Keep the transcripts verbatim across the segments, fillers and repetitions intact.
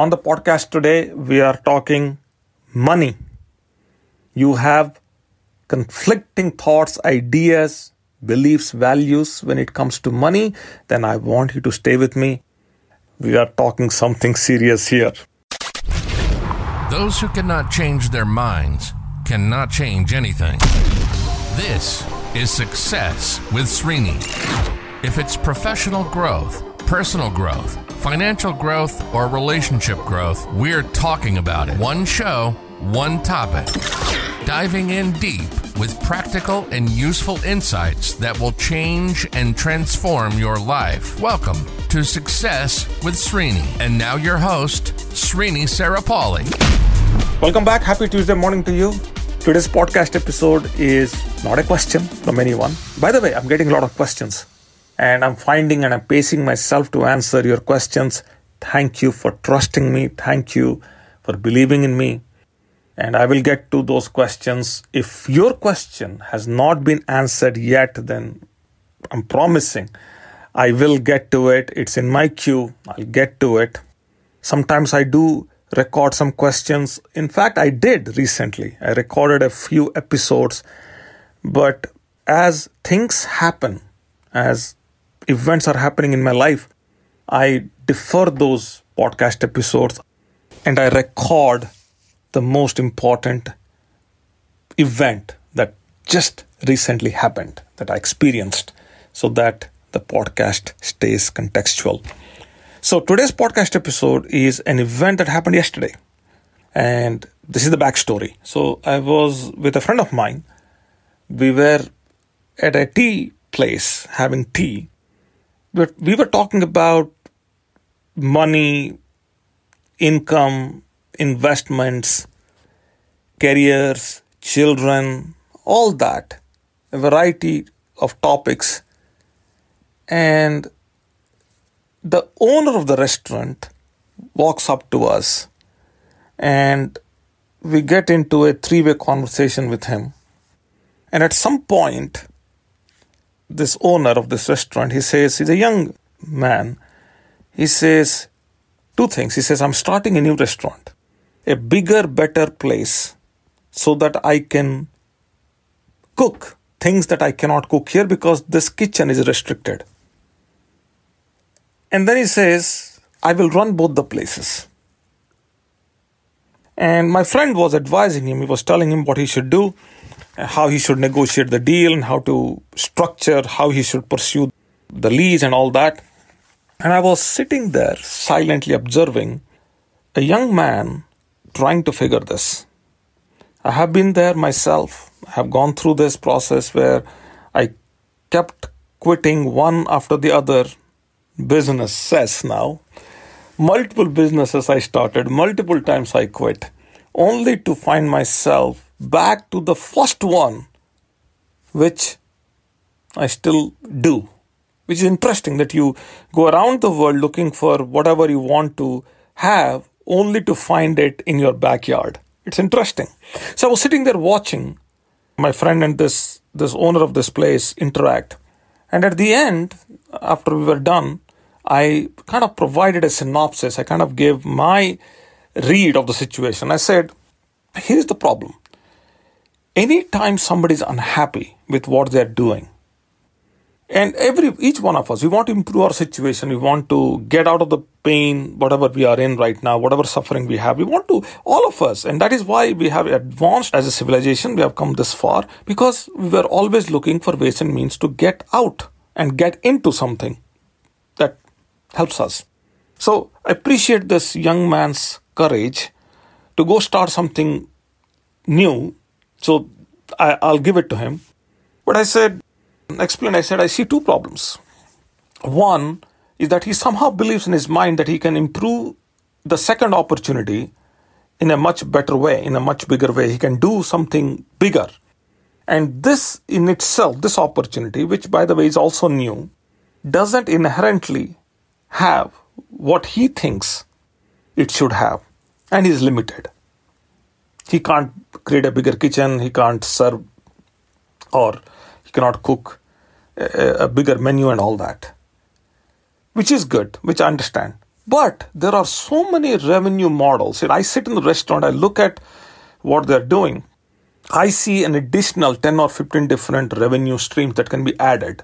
On the podcast today, we are talking money. You have conflicting thoughts, ideas, beliefs, values when it comes to money, then I want you to stay with me. We are talking something serious here. Those who cannot change their minds cannot change anything. This is Success with Srini. If it's professional growth, personal growth, financial growth, or relationship growth, we're talking about it. One show, one topic. Diving in deep with practical and useful insights that will change and transform your life. Welcome to Success with Srini. And now your host, Srini Sarapalli. Welcome back. Happy Tuesday morning to you. Today's podcast episode is not a question from anyone. By the way, I'm getting a lot of questions. And I'm finding and I'm pacing myself to answer your questions. Thank you for trusting me. Thank you for believing in me. And I will get to those questions. If your question has not been answered yet, then I'm promising I will get to it. It's in my queue. I'll get to it. Sometimes I do record some questions. In fact, I did recently. I recorded a few episodes. But as things happen, as events are happening in my life, I defer those podcast episodes and I record the most important event that just recently happened, that I experienced, so that the podcast stays contextual. So today's podcast episode is an event that happened yesterday. And this is the backstory. So I was with a friend of mine. We were at a tea place having tea. But we were talking about money, income, investments, careers, children, all that, a variety of topics. And the owner of the restaurant walks up to us and we get into a three-way conversation with him. And at some point, this owner of this restaurant, he says, he's a young man. He says two things. He says, I'm starting a new restaurant, a bigger, better place, so that I can cook things that I cannot cook here because this kitchen is restricted. And then he says, I will run both the places. And my friend was advising him. He was telling him what he should do, how he should negotiate the deal and how to structure, how he should pursue the lease and all that. And I was sitting there silently observing a young man trying to figure this. I have been there myself. I have gone through this process where I kept quitting one after the other businesses now. Multiple businesses I started, multiple times I quit, only to find myself back to the first one, which I still do, which is interesting that you go around the world looking for whatever you want to have only to find it in your backyard. It's interesting. So I was sitting there watching my friend and this, this owner of this place interact. And at the end, after we were done, I kind of provided a synopsis. I kind of gave my read of the situation. I said, here's the problem. Anytime somebody is unhappy with what they're doing, and every each one of us, we want to improve our situation. We want to get out of the pain, whatever we are in right now, whatever suffering we have. We want to, all of us. And that is why we have advanced as a civilization. We have come this far because we were always looking for ways and means to get out and get into something that helps us. So I appreciate this young man's courage to go start something new. So I, I'll give it to him. But I said, explain, I said, I see two problems. One is that he somehow believes in his mind that he can improve the second opportunity in a much better way, in a much bigger way. He can do something bigger. And this in itself, this opportunity, which by the way is also new, doesn't inherently have what he thinks it should have. And he's limited. He can't create a bigger kitchen, he can't serve or he cannot cook a, a bigger menu and all that, which is good, which I understand. But there are so many revenue models. You know, I sit in the restaurant, I look at what they're doing. I see an additional ten or fifteen different revenue streams that can be added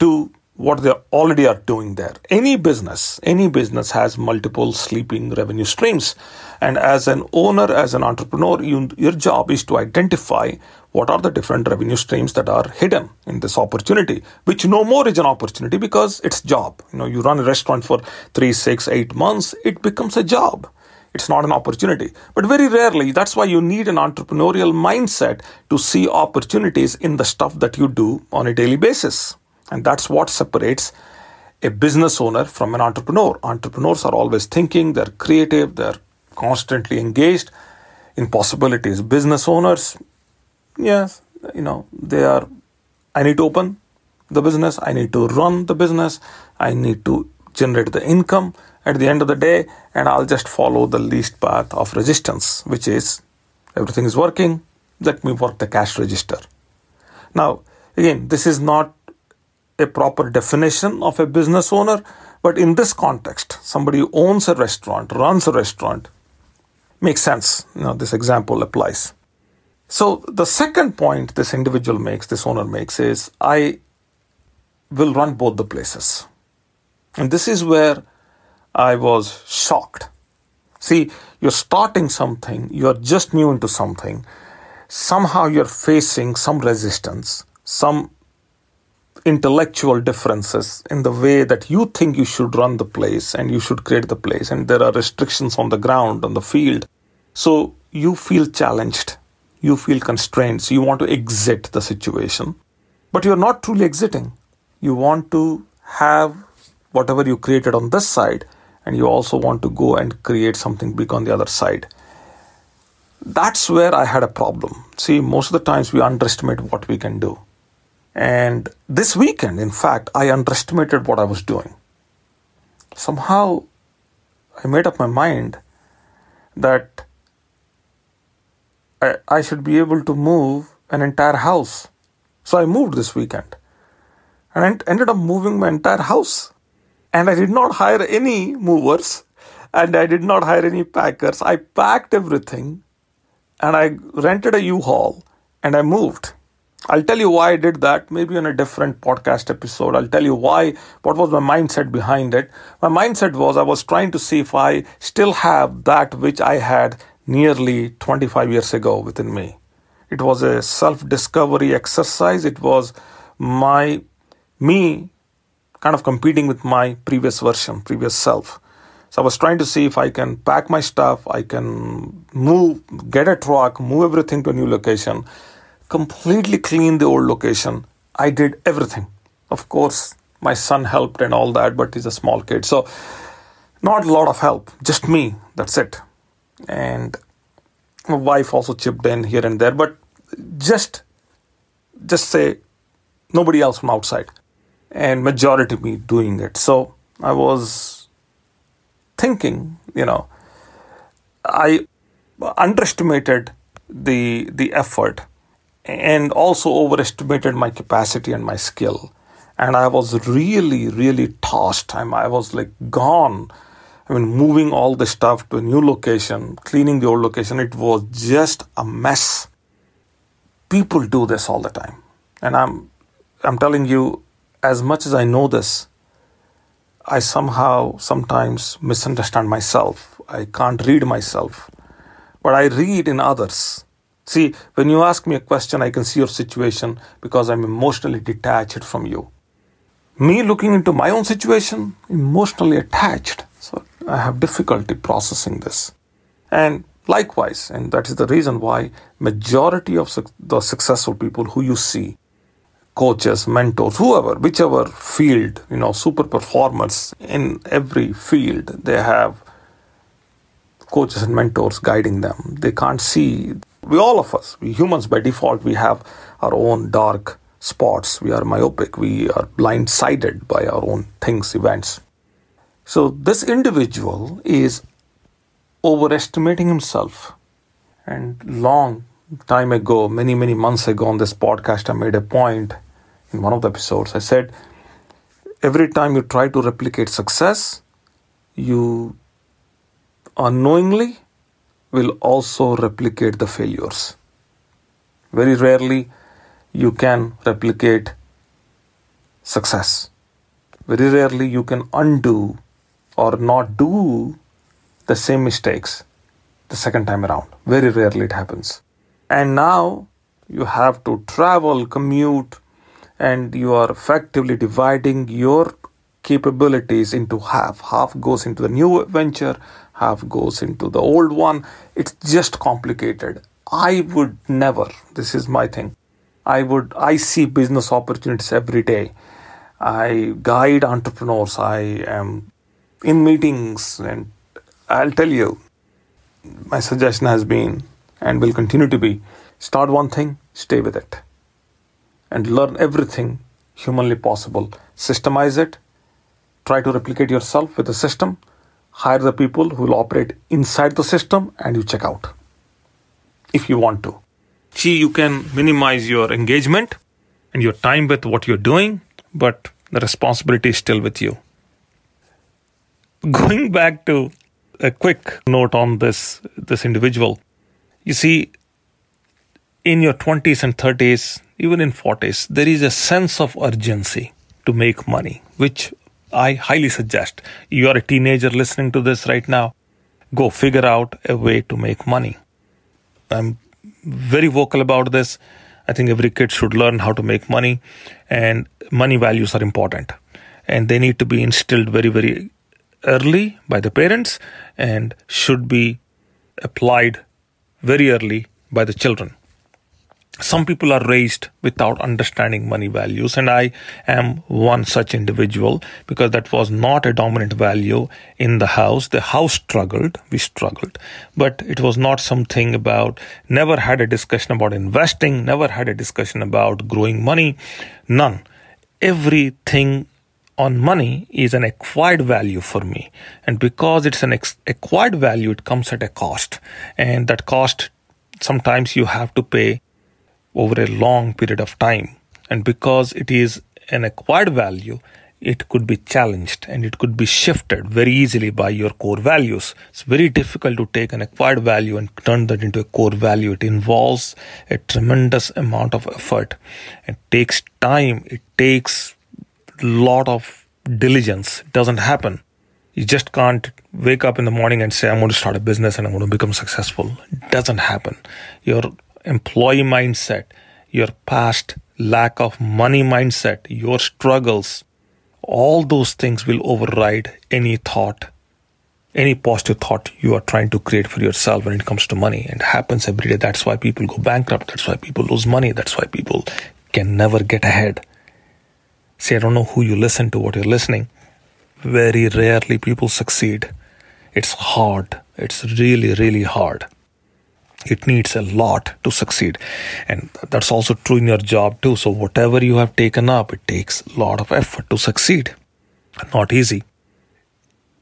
to what they already are doing there. Any business, any business has multiple sleeping revenue streams. And as an owner, as an entrepreneur, you, your job is to identify what are the different revenue streams that are hidden in this opportunity, which no more is an opportunity because it's job. You know, you run a restaurant for three, six, eight months, it becomes a job. It's not an opportunity. But very rarely, that's why you need an entrepreneurial mindset to see opportunities in the stuff that you do on a daily basis. And that's what separates a business owner from an entrepreneur. Entrepreneurs are always thinking, they're creative, they're constantly engaged in possibilities. Business owners, yes, you know, they are, I need to open the business, I need to run the business, I need to generate the income at the end of the day, and I'll just follow the least path of resistance, which is everything is working, let me work the cash register. Now, again, this is not a proper definition of a business owner, but in this context, somebody who owns a restaurant, runs a restaurant, makes sense. You know, this example applies. So the second point this individual makes, this owner makes, is I will run both the places. And this is where I was shocked. See, you're starting something, you're just new into something, somehow you're facing some resistance, some intellectual differences in the way that you think you should run the place and you should create the place, and there are restrictions on the ground, on the field. So you feel challenged, you feel constrained, so you want to exit the situation, but you're not truly exiting. You want to have whatever you created on this side, and you also want to go and create something big on the other side. That's where I had a problem. See, most of the times we underestimate what we can do. And this weekend, in fact, I underestimated what I was doing. Somehow, I made up my mind that I, I should be able to move an entire house. So I moved this weekend. And I ended up moving my entire house. And I did not hire any movers. And I did not hire any packers. I packed everything. And I rented a U-Haul. And I moved. I'll tell you why I did that, maybe on a different podcast episode. I'll tell you why, what was my mindset behind it. My mindset was I was trying to see if I still have that which I had nearly twenty-five years ago within me. It was a self-discovery exercise. It was my, me kind of competing with my previous version, previous self. So I was trying to see if I can pack my stuff, I can move, get a truck, move everything to a new location, completely clean the old location. I did everything. Of course, my son helped and all that, but he's a small kid. So not a lot of help, just me. That's it. And my wife also chipped in here and there, but just, just say nobody else from outside and majority me doing it. So I was thinking, you know, I underestimated the, the effort. And also overestimated my capacity and my skill. And I was really, really tossed. I'm, I was like gone. I mean, moving all the stuff to a new location, cleaning the old location, it was just a mess. People do this all the time. And I'm, I'm telling you, as much as I know this, I somehow sometimes misunderstand myself. I can't read myself. But I read in others. See, when you ask me a question, I can see your situation because I'm emotionally detached from you. Me looking into my own situation, emotionally attached. So I have difficulty processing this. And likewise, and that is the reason why majority of the successful people who you see, coaches, mentors, whoever, whichever field, you know, super performers in every field, they have coaches and mentors guiding them. They can't see. We all of us, we humans by default, we have our own dark spots. We are myopic. We are blindsided by our own things, events. So this individual is overestimating himself. And long time ago, many, many months ago on this podcast, I made a point in one of the episodes. I said, every time you try to replicate success, you unknowingly will also replicate the failures. Very rarely you can replicate success. Very rarely you can undo or not do the same mistakes the second time around. Very rarely it happens. And now you have to travel, commute, and you are effectively dividing your capabilities into half. Half goes into the new venture, half goes into the old one. It's just complicated. I would never, this is my thing, I would, I see business opportunities every day. I guide entrepreneurs. I am in meetings, and I'll tell you, my suggestion has been and will continue to be, start one thing, stay with it, and learn everything humanly possible. Systemize it. Try to replicate yourself with the system. Hire the people who will operate inside the system, and you check out if you want to. See, you can minimize your engagement and your time with what you're doing, but the responsibility is still with you. Going back to a quick note on this, this individual, you see, in your twenties and thirties, even in forties, there is a sense of urgency to make money, which I highly suggest. You are a teenager listening to this right now, go figure out a way to make money. I'm very vocal about this. I think every kid should learn how to make money, and money values are important, and they need to be instilled very, very early by the parents, and should be applied very early by the children. Some people are raised without understanding money values, and I am one such individual, because that was not a dominant value in the house. The house struggled, we struggled, but it was not something about, never had a discussion about investing, never had a discussion about growing money, none. Everything on money is an acquired value for me, and because it's an ex- acquired value, it comes at a cost, and that cost sometimes you have to pay over a long period of time. And because it is an acquired value, it could be challenged and it could be shifted very easily by your core values. It's very difficult to take an acquired value and turn that into a core value. It involves a tremendous amount of effort. It takes time. It takes a lot of diligence. It doesn't happen. You just can't wake up in the morning and say, I'm going to start a business and I'm going to become successful. It doesn't happen. You're employee mindset, your past lack of money mindset, your struggles, all those things will override any thought, any positive thought you are trying to create for yourself when it comes to money. It happens every day. That's why people go bankrupt. That's why people lose money. That's why people can never get ahead. See, I don't know who you listen to, what you're listening. Very rarely people succeed. It's hard. It's really, really hard. It needs a lot to succeed. And that's also true in your job too. So whatever you have taken up, it takes a lot of effort to succeed. Not easy.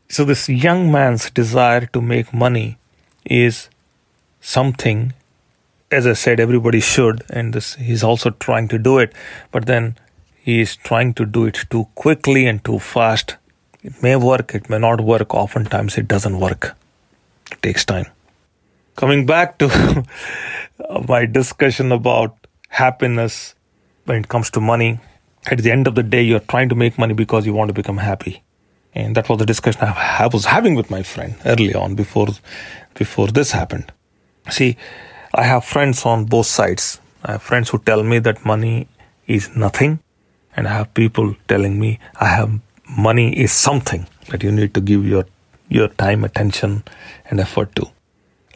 So this young man's desire to make money is something, as I said, everybody should. And this, he's also trying to do it. But then he is trying to do it too quickly and too fast. It may work, it may not work. Oftentimes it doesn't work. It takes time. Coming back to my discussion about happiness when it comes to money, at the end of the day, you're trying to make money because you want to become happy. And that was the discussion I was having with my friend early on before, before this happened. See, I have friends on both sides. I have friends who tell me that money is nothing, and I have people telling me I have money is something that you need to give your, your time, attention, and effort to.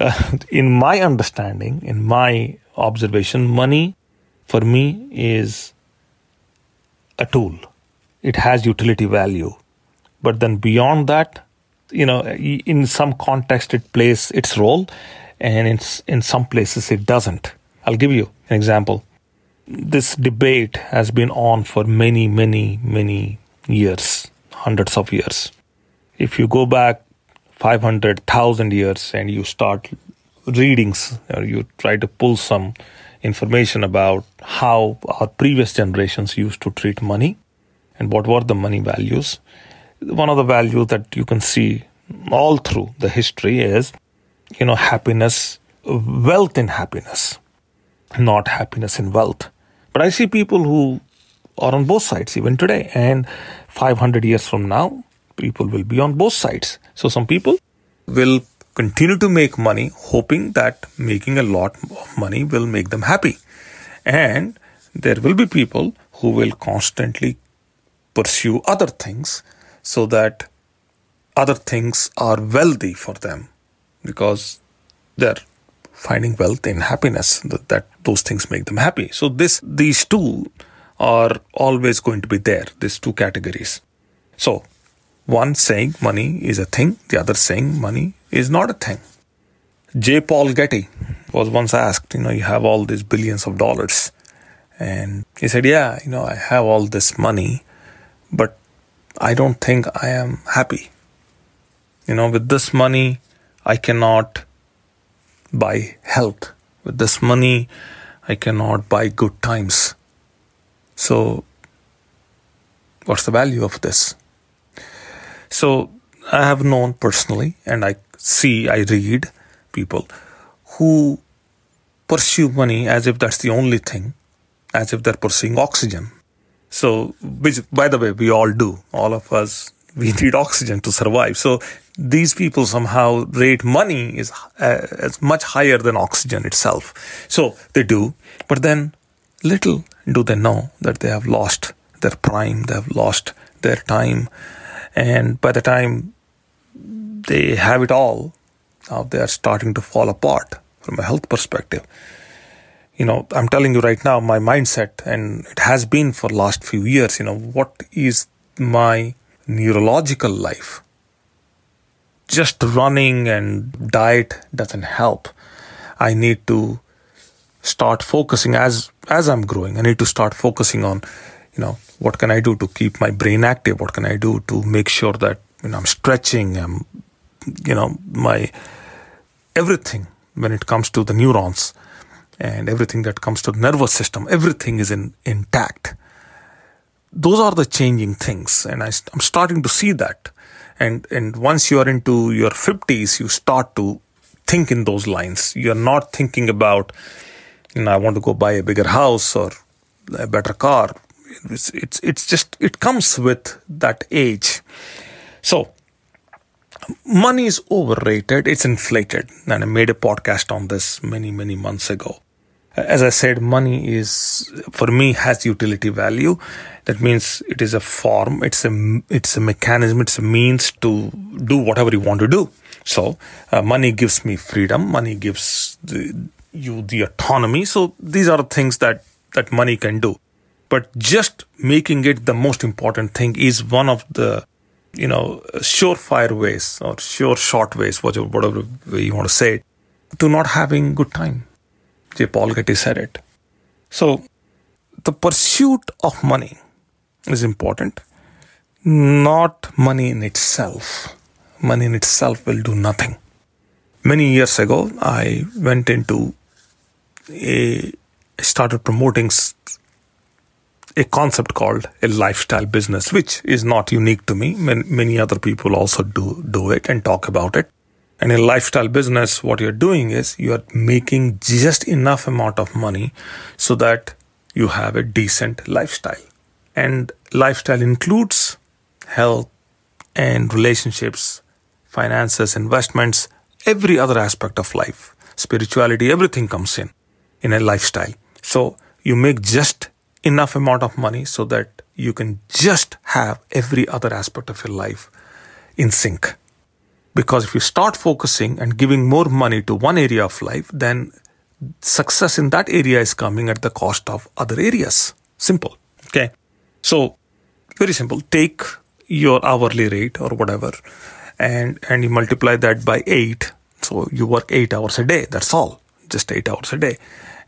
Uh, in my understanding, in my observation, money for me is a tool. It has utility value. But then beyond that, you know, in some context, it plays its role. And in, in some places, it doesn't. I'll give you an example. This debate has been on for many, many, many years, hundreds of years. If you go back five hundred thousand years and you start readings or you try to pull some information about how our previous generations used to treat money and what were the money values, one of the values that you can see all through the history is, you know, happiness, wealth in happiness, not happiness in wealth. But I see people who are on both sides even today, and five hundred years from now, people will be on both sides. So some people will continue to make money, hoping that making a lot of money will make them happy. And there will be people who will constantly pursue other things so that other things are wealthy for them, because they're finding wealth in happiness, that, that those things make them happy. So this, these two are always going to be there, these two categories. So one saying money is a thing, the other saying money is not a thing. J. Paul Getty was once asked, you know, you have all these billions of dollars. And he said, yeah, you know, I have all this money, but I don't think I am happy. You know, with this money, I cannot buy health. With this money, I cannot buy good times. So, what's the value of this? So, I have known personally, and I see, I read people who pursue money as if that's the only thing, as if they're pursuing oxygen. So, which, by the way, we all do. All of us, we need oxygen to survive. So, these people somehow rate money is uh, as much higher than oxygen itself. So, they do. But then, little do they know that they have lost their prime, they have lost their time. And by the time they have it all, now they are starting to fall apart from a health perspective. You know, I'm telling you right now, my mindset, and it has been for last few years, you know, what is my neurological life? Just running and diet doesn't help. I need to start focusing as, as I'm growing. I need to start focusing on, you know, what can I do to keep my brain active? What can I do to make sure that, you know, I'm stretching, I'm, you know, my everything when it comes to the neurons. And everything that comes to the nervous system, everything is in, intact. Those are the changing things. And I, I'm starting to see that. And, and once you are into your fifties, you start to think in those lines. You're not thinking about, you know, I want to go buy a bigger house or a better car. It's, it's, it's just, it comes with that age. So, money is overrated. It's inflated. And I made a podcast on this many, many months ago. As I said, money is, for me, has utility value. That means it is a form, it's a, it's a mechanism, it's a means to do whatever you want to do. So, uh, money gives me freedom, money gives the, you the autonomy. So, these are things that, that money can do. But just making it the most important thing is one of the, you know, surefire ways or sure short ways, whatever, whatever way you want to say it, to not having good time. J. Paul Getty said it. So, the pursuit of money is important, not money in itself. Money in itself will do nothing. Many years ago, I went into a, started promoting a concept called a lifestyle business, which is not unique to me. Many other people also do, do it and talk about it. And in lifestyle business, what you're doing is you're making just enough amount of money so that you have a decent lifestyle. And lifestyle includes health and relationships, finances, investments, every other aspect of life, spirituality, everything comes in, in a lifestyle. So you make just enough amount of money so that you can just have every other aspect of your life in sync. Because if you start focusing and giving more money to one area of life, then success in that area is coming at the cost of other areas. Simple. Okay. So, very simple. Take your hourly rate or whatever and, and you multiply that by eight. So, you work eight hours a day. That's all. Just eight hours a day.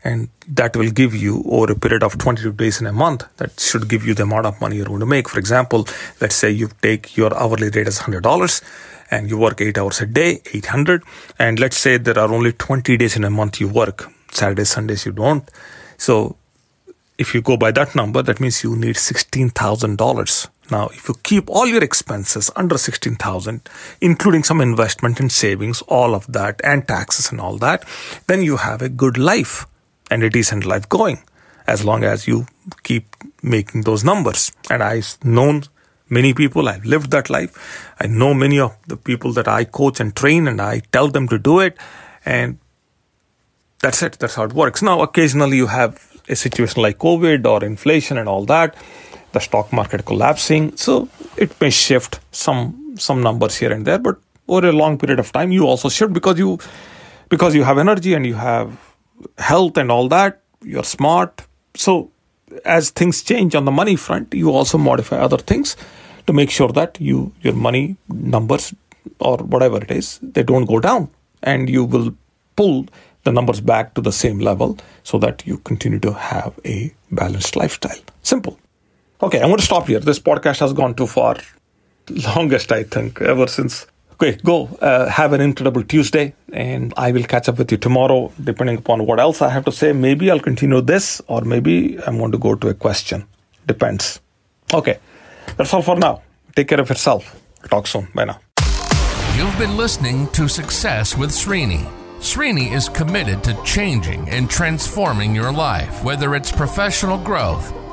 And that will give you, over a period of twenty-two days in a month, that should give you the amount of money you're going to make. For example, let's say you take your hourly rate as one hundred dollars and you work eight hours a day, eight hundred dollars. And let's say there are only twenty days in a month you work. Saturdays, Sundays you don't. So if you go by that number, that means you need sixteen thousand dollars. Now, if you keep all your expenses under sixteen thousand, including some investment and savings, all of that, and taxes and all that, then you have a good life and a decent life going, as long as you keep making those numbers. And I've known many people, I've lived that life. I know many of the people that I coach and train, and I tell them to do it. And that's it. That's how it works. Now, occasionally you have a situation like COVID or inflation and all that, the stock market collapsing. So it may shift some some numbers here and there, but over a long period of time, you also shift because you because you have energy and you have health and all that. You're smart. So as things change on the money front, you also modify other things to make sure that you your money numbers or whatever it is, they don't go down, and you will pull the numbers back to the same level so that you continue to have a balanced lifestyle. Simple. Okay, I'm going to stop here. This podcast has gone too far. Longest, I think, ever since. Okay, go. Uh, have an incredible Tuesday, and I will catch up with you tomorrow, depending upon what else I have to say. Maybe I'll continue this, or maybe I'm going to go to a question. Depends. Okay, that's all for now. Take care of yourself. Talk soon. Bye now. You've been listening to Success with Srini. Srini is committed to changing and transforming your life, whether it's professional growth,